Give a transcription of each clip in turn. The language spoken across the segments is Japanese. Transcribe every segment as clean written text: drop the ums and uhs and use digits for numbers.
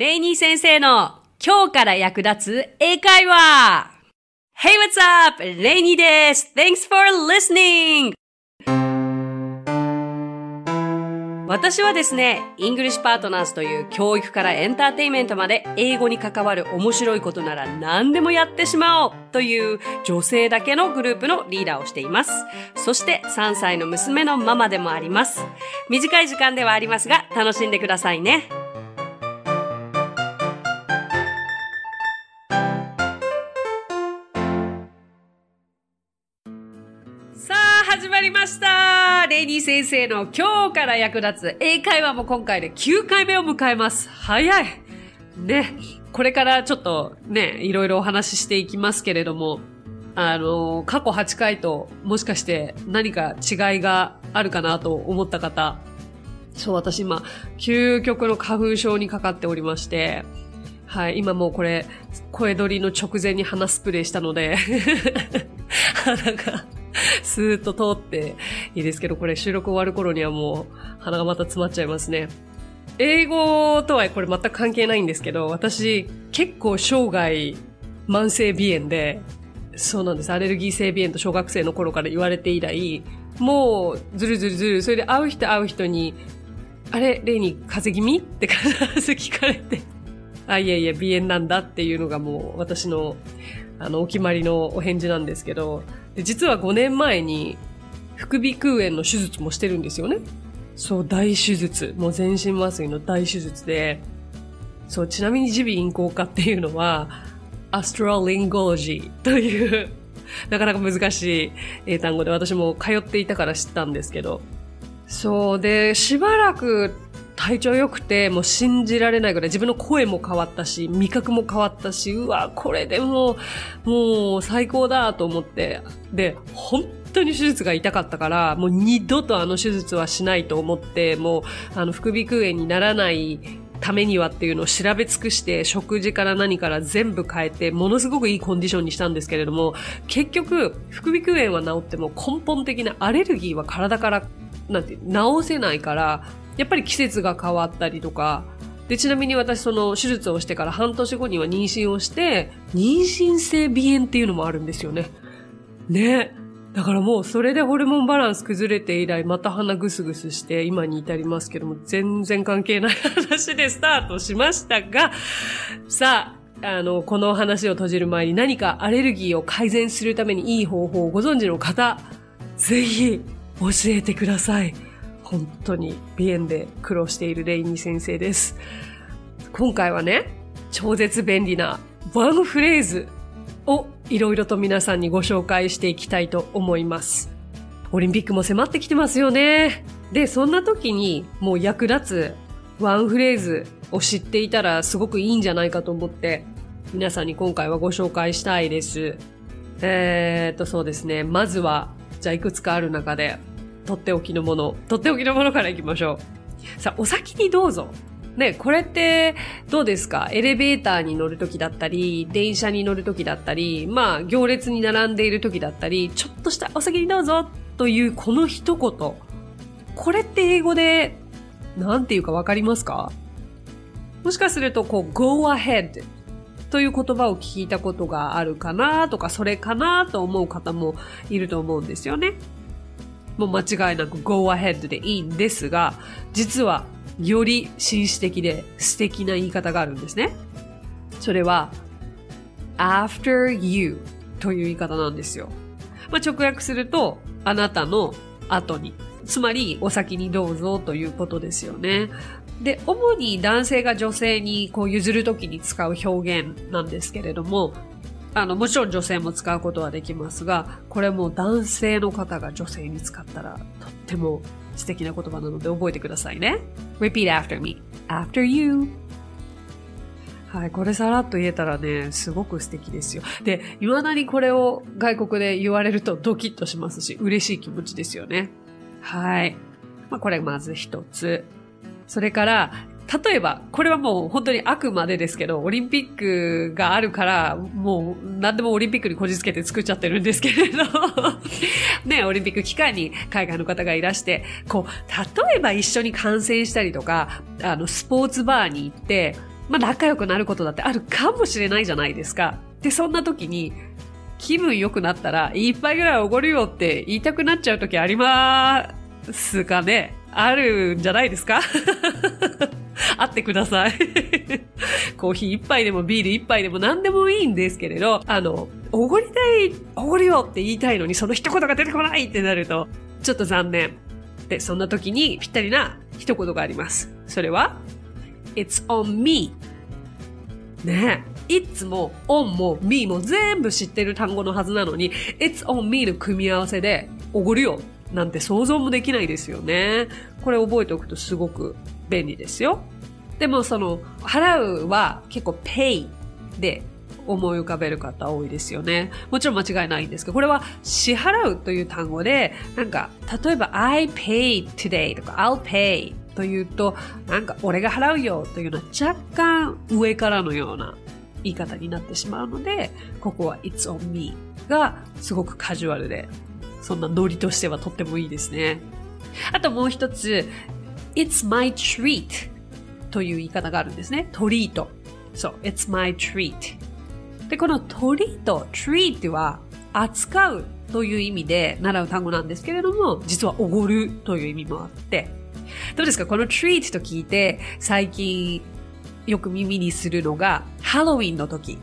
レイニー先生の今日から役立つ英会話 Hey, what's up? レイニーです。 Thanks for listening。 私はですね、イングリッシュパートナーズという教育からエンターテインメントまで英語に関わる面白いことなら何でもやってしまおうという女性だけのグループのリーダーをしています。そして3歳の娘のママでもあります。短い時間ではありますが楽しんでくださいね。始まりました。レイニー先生の今日から役立つ英会話も今回で9回目を迎えます。早いね。これからちょっとね、いろいろお話ししていきますけれども、過去8回ともしかして何か違いがあるかなと思った方、そう、私今究極の花粉症にかかっておりまして、はい、今もうこれ声取りの直前に鼻スプレーしたので鼻がスーッと通っていいですけど、これ収録終わる頃にはもう鼻がまた詰まっちゃいますね。英語とはこれ全く関係ないんですけど、私結構生涯慢性鼻炎で、そうなんです、アレルギー性鼻炎と小学生の頃から言われて以来、もうずるずるずる、それで会う人にあれレイニー風邪気味って必ず聞かれて、あ、いやいや鼻炎なんだっていうのがもう私のお決まりのお返事なんですけど、で実は5年前に副鼻腔炎の手術もしてるんですよね。そう、大手術、もう全身麻酔の大手術で、そう、ちなみに耳鼻咽喉科っていうのはアストロリンゴロジーというなかなか難しい英単語で、私も通っていたから知ったんですけど、そうでしばらく体調良くて、もう信じられないぐらい自分の声も変わったし、味覚も変わったし、うわこれでもう最高だと思って、で本当に手術が痛かったから、もう二度と手術はしないと思って、もう副鼻腔炎にならないためにはっていうのを調べ尽くして、食事から何から全部変えて、ものすごくいいコンディションにしたんですけれども、結局副鼻腔炎は治っても根本的なアレルギーは体からなんて治せないから、やっぱり季節が変わったりとかで、ちなみに私その手術をしてから半年後には妊娠をして、妊娠性鼻炎っていうのもあるんですよね。ね、だからもうそれでホルモンバランス崩れて以来、また鼻ぐすぐすして今に至りますけども、全然関係ない話でスタートしましたが、さあこの話を閉じる前に、何かアレルギーを改善するためにいい方法をご存知の方、ぜひ教えてください。本当に鼻炎で苦労しているレイニー先生です。今回はね、超絶便利なワンフレーズをいろいろと皆さんにご紹介していきたいと思います。オリンピックも迫ってきてますよね。でそんな時にもう役立つワンフレーズを知っていたらすごくいいんじゃないかと思って、皆さんに今回はご紹介したいです。そうですね、まずはじゃあいくつかある中でとっておきのものからいきましょう。さあ、お先にどうぞ。ね、これってどうですか？エレベーターに乗るときだったり、電車に乗るときだったり、まあ行列に並んでいるときだったり、ちょっとしたお先にどうぞというこの一言。これって英語でなんていうかわかりますか？もしかするとこう go ahead という言葉を聞いたことがあるかなとか、それかなと思う方もいると思うんですよね。もう間違いなく go ahead でいいんですが、実はより紳士的で素敵な言い方があるんですね。それは after you という言い方なんですよ。まあ、直訳するとあなたの後に、つまりお先にどうぞということですよね。で、主に男性が女性にこう譲るときに使う表現なんですけれども、もちろん女性も使うことはできますが、これも男性の方が女性に使ったらとっても素敵な言葉なので覚えてくださいね。 Repeat after me. After you. はい、これさらっと言えたらね、すごく素敵ですよ。で、いまだにこれを外国で言われるとドキッとしますし、嬉しい気持ちですよね。はい。まあ、これまず一つ。それから、例えば、これはもう本当にあくまでですけど、オリンピックがあるから、もう何でもオリンピックにこじつけて作っちゃってるんですけれど。ね、オリンピック期間に海外の方がいらして、こう、例えば一緒に観戦したりとか、スポーツバーに行って、まあ、仲良くなることだってあるかもしれないじゃないですか。で、そんな時に気分良くなったら一杯ぐらいおごるよって言いたくなっちゃう時ありますかね。あるんじゃないですか会ってくださいコーヒー一杯でもビール一杯でも何でもいいんですけれど、おごりたい、おごるよって言いたいのにその一言が出てこないってなるとちょっと残念で、そんな時にぴったりな一言があります。それは It's on me ねえ、It's も on も me も全部知ってる単語のはずなのに It's on me の組み合わせでおごるよなんて想像もできないですよね。これ覚えておくとすごく便利ですよ。でもその払うは結構 pay で思い浮かべる方多いですよね。もちろん間違いないんですけど、これは支払うという単語で、なんか例えば I pay today とか I'll pay というとなんか俺が払うよというのは若干上からのような言い方になってしまうので、ここは It's on me がすごくカジュアルで、そんなノリとしてはとってもいいですね。あともう一つ It's my treat という言い方があるんですね。トリート。そう、It's my treat で、このトリート、treat は扱うという意味で習う単語なんですけれども、実はおごるという意味もあって、どうですか、この treat と聞いて最近よく耳にするのがハロウィンの時、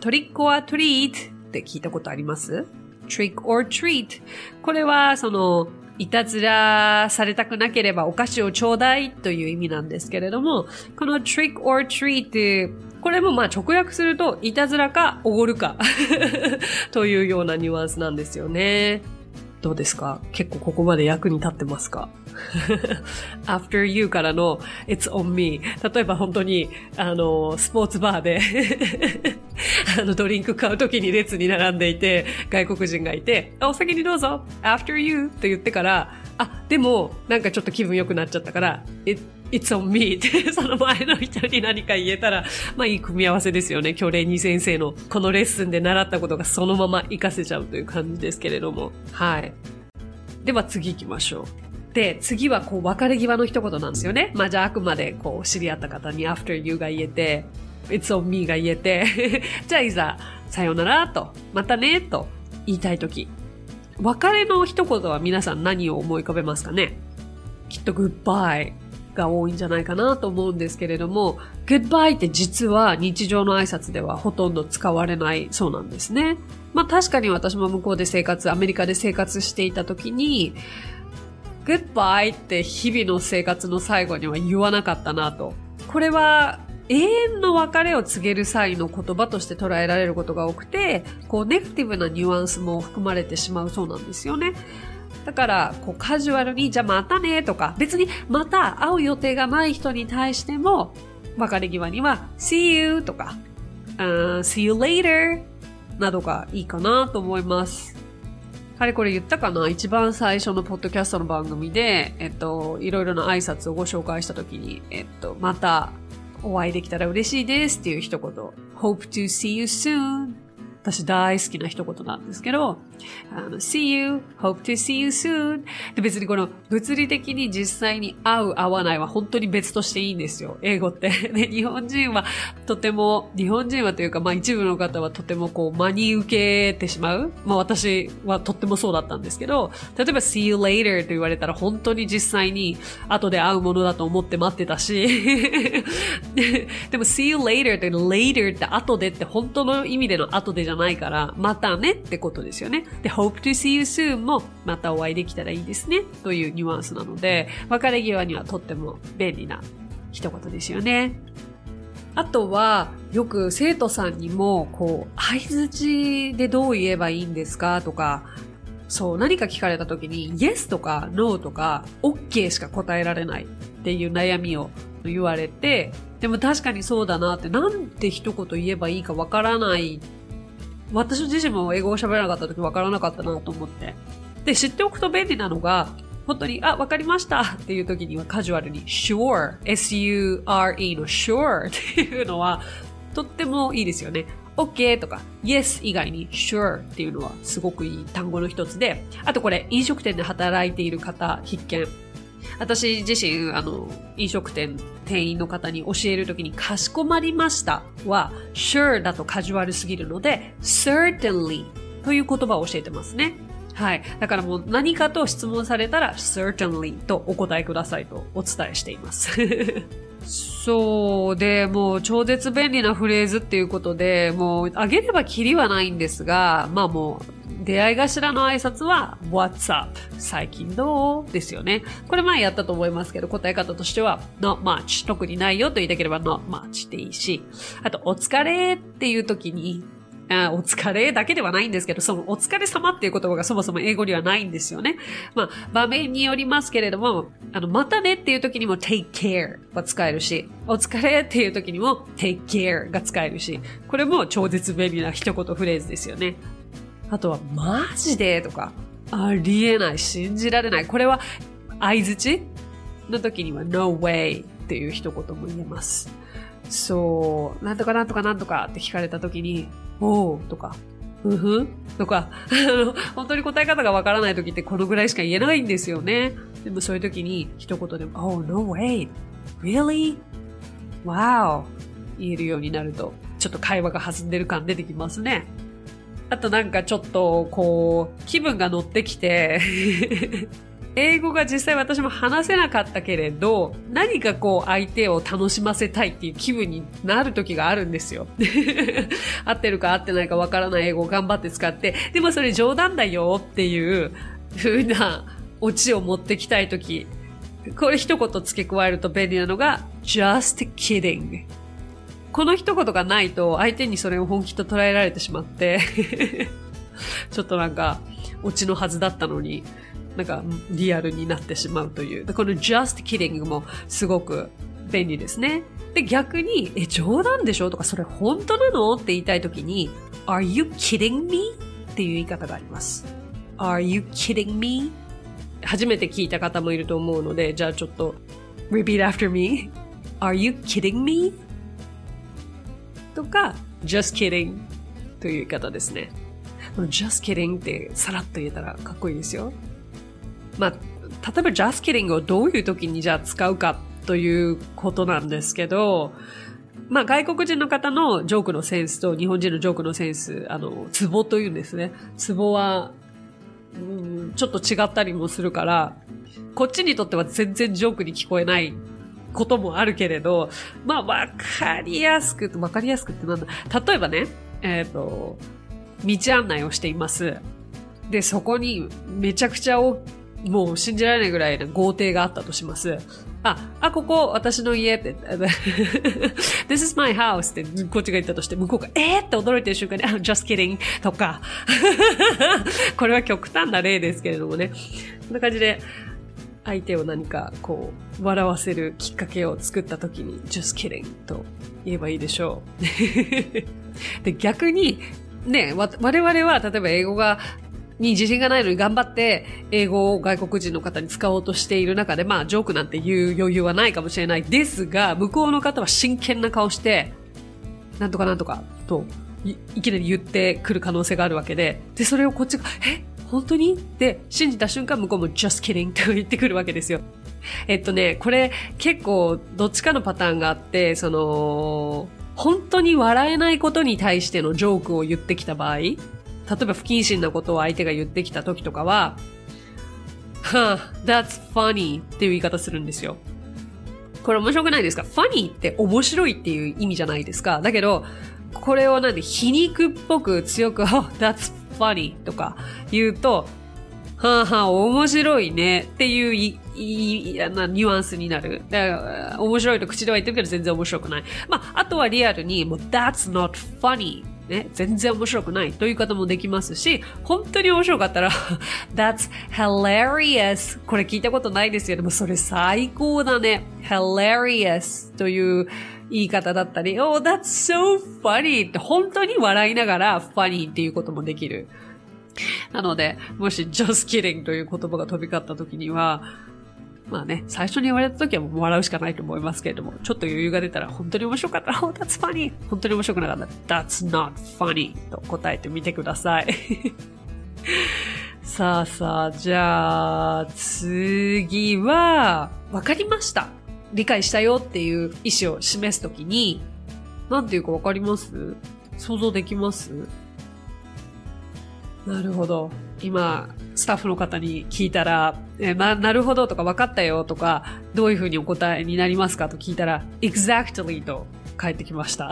トリックオアトリートって聞いたことあります？Trick or treat、 これはそのいたずらされたくなければお菓子をちょうだいという意味なんですけれども、この Trick or treat、 これもまあ直訳するといたずらかおごるかというようなニュアンスなんですよね。どうですか、結構ここまで役に立ってますかAfter you からの It's on me、 例えば本当にスポーツバーでドリンク買うときに列に並んでいて外国人がいて、お先にどうぞ After you と言ってから、あ、でもなんかちょっと気分良くなっちゃったから It's on me ってその前の人に何か言えたら、まあいい組み合わせですよね。今日レニー先生のこのレッスンで習ったことがそのまま活かせちゃうという感じですけれども、はい。では次行きましょう。で、次はこう別れ際の一言なんですよね。まあじゃああくまでこう知り合った方に After you が言えて It's on me が言えてじゃあいざさよならとまたねと言いたいとき、別れの一言は皆さん何を思い浮かべますかね。きっと Goodbye が多いんじゃないかなと思うんですけれども、 Goodbye って実は日常の挨拶ではほとんど使われないそうなんですね。まあ確かに私も向こうでアメリカで生活していたときにGoodbye って日々の生活の最後には言わなかったなと。これは永遠の別れを告げる際の言葉として捉えられることが多くて、こうネガティブなニュアンスも含まれてしまうそうなんですよね。だからこうカジュアルにじゃあまたねとか、別にまた会う予定がない人に対しても別れ際には See you とか、See you later などがいいかなと思います。あれこれ言ったかな、一番最初のポッドキャストの番組で、いろいろな挨拶をご紹介したときに、またお会いできたら嬉しいですっていう一言、Hope to see you soon。 私大好きな一言なんですけど、See you, hope to see you soon。 で、別にこの物理的に実際に会う会わないは本当に別としていいんですよ、英語ってで、日本人はというか、まあ一部の方はとてもこう真に受けてしまう。まあ私はとってもそうだったんですけど、例えば see you later と言われたら本当に実際に後で会うものだと思って待ってたしでも see you later って later って後でって本当の意味での後でじゃないから、またねってことですよね。で、hope to see you soon もまたお会いできたらいいですねというニュアンスなので、別れ際にはとっても便利な一言ですよね。あとはよく生徒さんにもこう相槌でどう言えばいいんですかとか、そう何か聞かれた時に Yes とか No とか OK しか答えられないっていう悩みを言われて、でも確かにそうだなって、なんて一言言えばいいかわからない、私自身も英語を喋らなかった時わからなかったなと思って、で知っておくと便利なのが、本当にあ、わかりましたっていう時にはカジュアルに sure、 S-U-R-E の sure っていうのはとってもいいですよね。 OK とか Yes 以外に sure っていうのはすごくいい単語の一つで、あとこれ飲食店で働いている方必見。私自身飲食店店員の方に教えるときに、かしこまりましたは sure だとカジュアルすぎるので certainly という言葉を教えてますね。はい、だからもう何かと質問されたら certainly とお答えくださいとお伝えしていますそうで、もう超絶便利なフレーズっていうことで、もうあげればキリはないんですが、まあもう出会い頭の挨拶は What's up? 最近どう？ですよね。これ前やったと思いますけど、答え方としては Not much 特にないよと言いたければ Not much でいいし、あとお疲れっていう時にお疲れだけではないんですけど、そのお疲れ様っていう言葉がそもそも英語にはないんですよね。まあ場面によりますけれども、またねっていう時にも take care は使えるし、お疲れっていう時にも take care が使えるし、これも超絶便利な一言フレーズですよね。あとはマジでとか、ありえない、信じられない、これは相槌の時には no way っていう一言も言えます。そう、なんとかなんとかなんとかって聞かれた時におうとかうふんとか本当に答え方がわからない時ってこのぐらいしか言えないんですよね。でもそういう時に一言でも oh no way really wow 言えるようになると、ちょっと会話が弾んでる感出てきますね。あとなんかちょっとこう気分が乗ってきて英語が実際私も話せなかったけれど、何かこう相手を楽しませたいっていう気分になる時があるんですよ合ってるか合ってないかわからない英語を頑張って使って、でもそれ冗談だよっていう風なオチを持ってきたい時、これ一言付け加えると便利なのが just kidding。この一言がないと相手にそれを本気と捉えられてしまってちょっとなんかオチのはずだったのになんかリアルになってしまうという、この just kidding もすごく便利ですね。で逆に冗談でしょとかそれ本当なのって言いたいときに are you kidding me っていう言い方があります。 are you kidding me 初めて聞いた方もいると思うので、じゃあちょっと repeat after me are you kidding meとか just kidding という言い方ですね。この just kidding ってさらっと言えたらかっこいいですよ。まあ、例えば just kidding をどういう時にじゃあ使うかということなんですけど、まあ外国人の方のジョークのセンスと日本人のジョークのセンス、ツボというんですね。ツボは、ちょっと違ったりもするから、こっちにとっては全然ジョークに聞こえないこともあるけれど、まあわかりやすくってなんだ。例えばね、道案内をしています。で、そこにめちゃくちゃもう信じられないぐらいの豪邸があったとします。ここ私の家ってThis is my house ってこっちが言ったとして、向こうがって驚いてる瞬間にjust kidding とかこれは極端な例ですけれどもね。こんな感じで相手を何かこう笑わせるきっかけを作った時に just kidding と言えばいいでしょうで逆にね、我々は例えば英語に自信がないのに頑張って英語を外国人の方に使おうとしている中で、まあジョークなんて言う余裕はないかもしれないですが、向こうの方は真剣な顔してなんとかなんとかと いきなり言ってくる可能性があるわけで、でそれをこっちが本当にって信じた瞬間、向こうも just kidding と言ってくるわけですよ。これ結構どっちかのパターンがあって、その、本当に笑えないことに対してのジョークを言ってきた場合、例えば不謹慎なことを相手が言ってきた時とかは、that's funny っていう言い方するんですよ。これ面白くないですか？ funny って面白いっていう意味じゃないですか。だけど、これを皮肉っぽく強く、that's funny funny とか言うと、面白いねっていうニュアンスになる。だから面白いと口では言ってるけど全然面白くない。まああとはリアルにもう that's not funny ね、全然面白くないという方もできますし、本当に面白かったらthat's hilarious これ聞いたことないですよ。でもそれ最高だね hilarious という言い方だったり、oh that's so funny って本当に笑いながら funny っていうこともできる。なのでもし just kidding という言葉が飛び交った時には、まあね、最初に言われた時はもう笑うしかないと思いますけれども、ちょっと余裕が出たら本当に面白かったら oh that's funny、 本当に面白くなかったら that's not funny と答えてみてくださいさあ、じゃあ、次は、わかりました。理解したよっていう意思を示すときに、なんていうかわかります？想像できます？なるほど。今、スタッフの方に聞いたら、なるほどとかわかったよとか、どういうふうにお答えになりますかと聞いたら、exactly と返ってきました。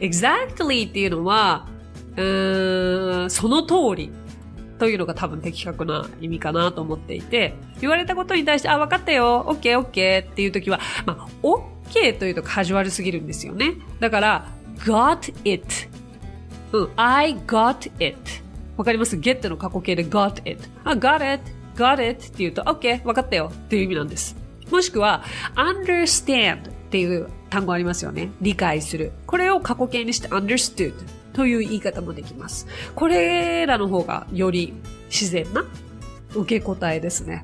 exactly っていうのは、その通りというのが多分的確な意味かなと思っていて、言われたことに対して、あ、わかったよ、OK、OK っていう時は、まあ、OK というとカジュアルすぎるんですよね。だから、got it。I got it。わかります？ get の過去形で got it。got it って言うと OK、わかったよっていう意味なんです。もしくは understand っていう単語ありますよね。理解する。これを過去形にして understood という言い方もできます。これらの方がより自然な受け答えですね。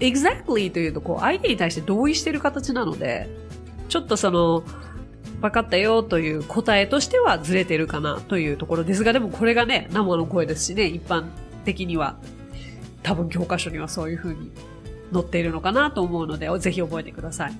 exactly というとこう相手に対して同意している形なので、ちょっとそのわかったよという答えとしてはずれてるかなというところですが、でもこれがね、生の声ですしね、一般的には多分教科書にはそういう風に載っているのかなと思うので、ぜひ覚えてください。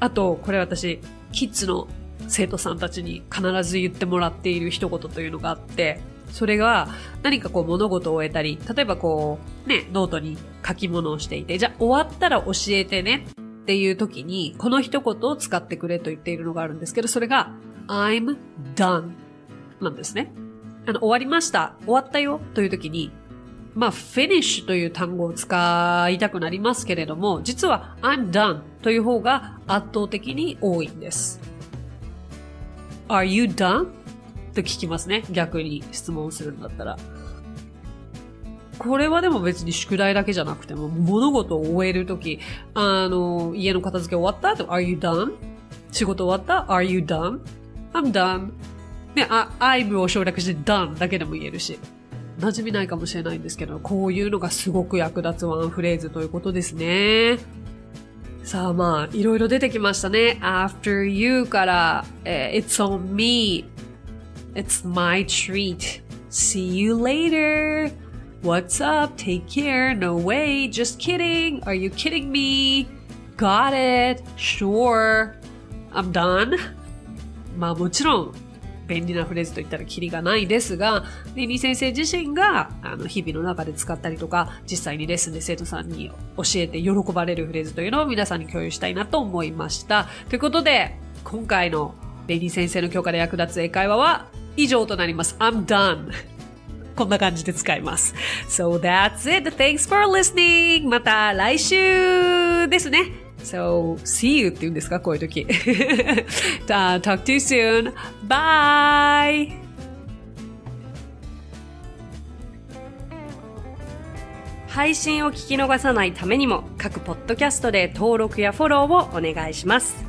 あと、これ私、キッズの生徒さんたちに必ず言ってもらっている一言というのがあって、それが何かこう物事を終えたり、例えばこうね、ノートに書き物をしていて、じゃあ終わったら教えてねっていう時にこの一言を使ってくれと言っているのがあるんですけど、それが I'm done なんですね。終わりました、終わったよという時に、まあ finish という単語を使いたくなりますけれども、実は I'm done という方が圧倒的に多いんです。Are you done? と聞きますね。逆に質問するんだったら。これはでも別に宿題だけじゃなくても、物事を終えるとき、家の片付け終わったと Are you done? 仕事終わった Are you done? I'm done. ね、I'm を省略して done だけでも言えるし。馴染みないかもしれないんですけど、こういうのがすごく役立つワンフレーズということですね。さあまあ、いろいろ出てきましたね。after you から、it's on me. It's my treat. See you later.What's up? Take care. No way. Just kidding. Are you kidding me? Got it. Sure. I'm done. まあもちろん便利なフレーズといったらキリがないですが、レニー先生自身が日々の中で使ったりとか、実際にレッスンで生徒さんに教えて喜ばれるフレーズというのを皆さんに共有したいなと思いました。ということで、今回のレニー先生の教科で役立つ英会話は以上となります。I'm done.こんな感じで使います。So that's it. Thanks for listening. また来週ですね。So see you って言うんですか？こういう時。Talk to you soon. Bye.配信を聞き逃さないためにも、各ポッドキャストで登録やフォローをお願いします。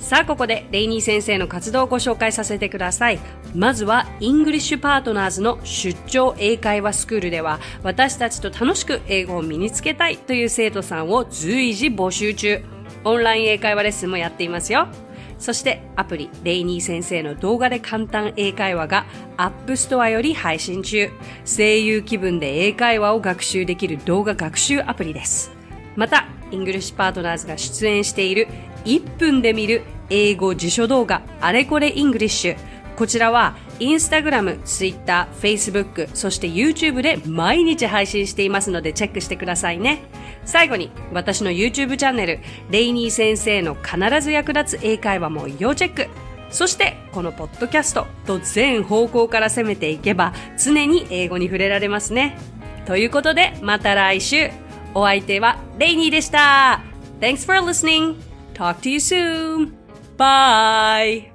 さあ、ここでレイニー先生の活動をご紹介させてください。まずは、イングリッシュパートナーズの出張英会話スクールでは、私たちと楽しく英語を身につけたいという生徒さんを随時募集中。オンライン英会話レッスンもやっていますよ。そして、アプリ、レイニー先生の動画で簡単英会話がアップストアより配信中。声優気分で英会話を学習できる動画学習アプリです。また、イングリッシュパートナーズが出演している1分で見る英語辞書動画あれこれイングリッシュ、こちらはインスタグラム、ツイッター、フェイスブック、そして YouTube で毎日配信していますのでチェックしてくださいね。最後に私の YouTube チャンネルレイニー先生の必ず役立つ英会話も要チェック。そしてこのポッドキャストと全方向から攻めていけば常に英語に触れられますね。ということでまた来週。お相手はレイニーでした。Thanks for listening.Talk to you soon. Bye.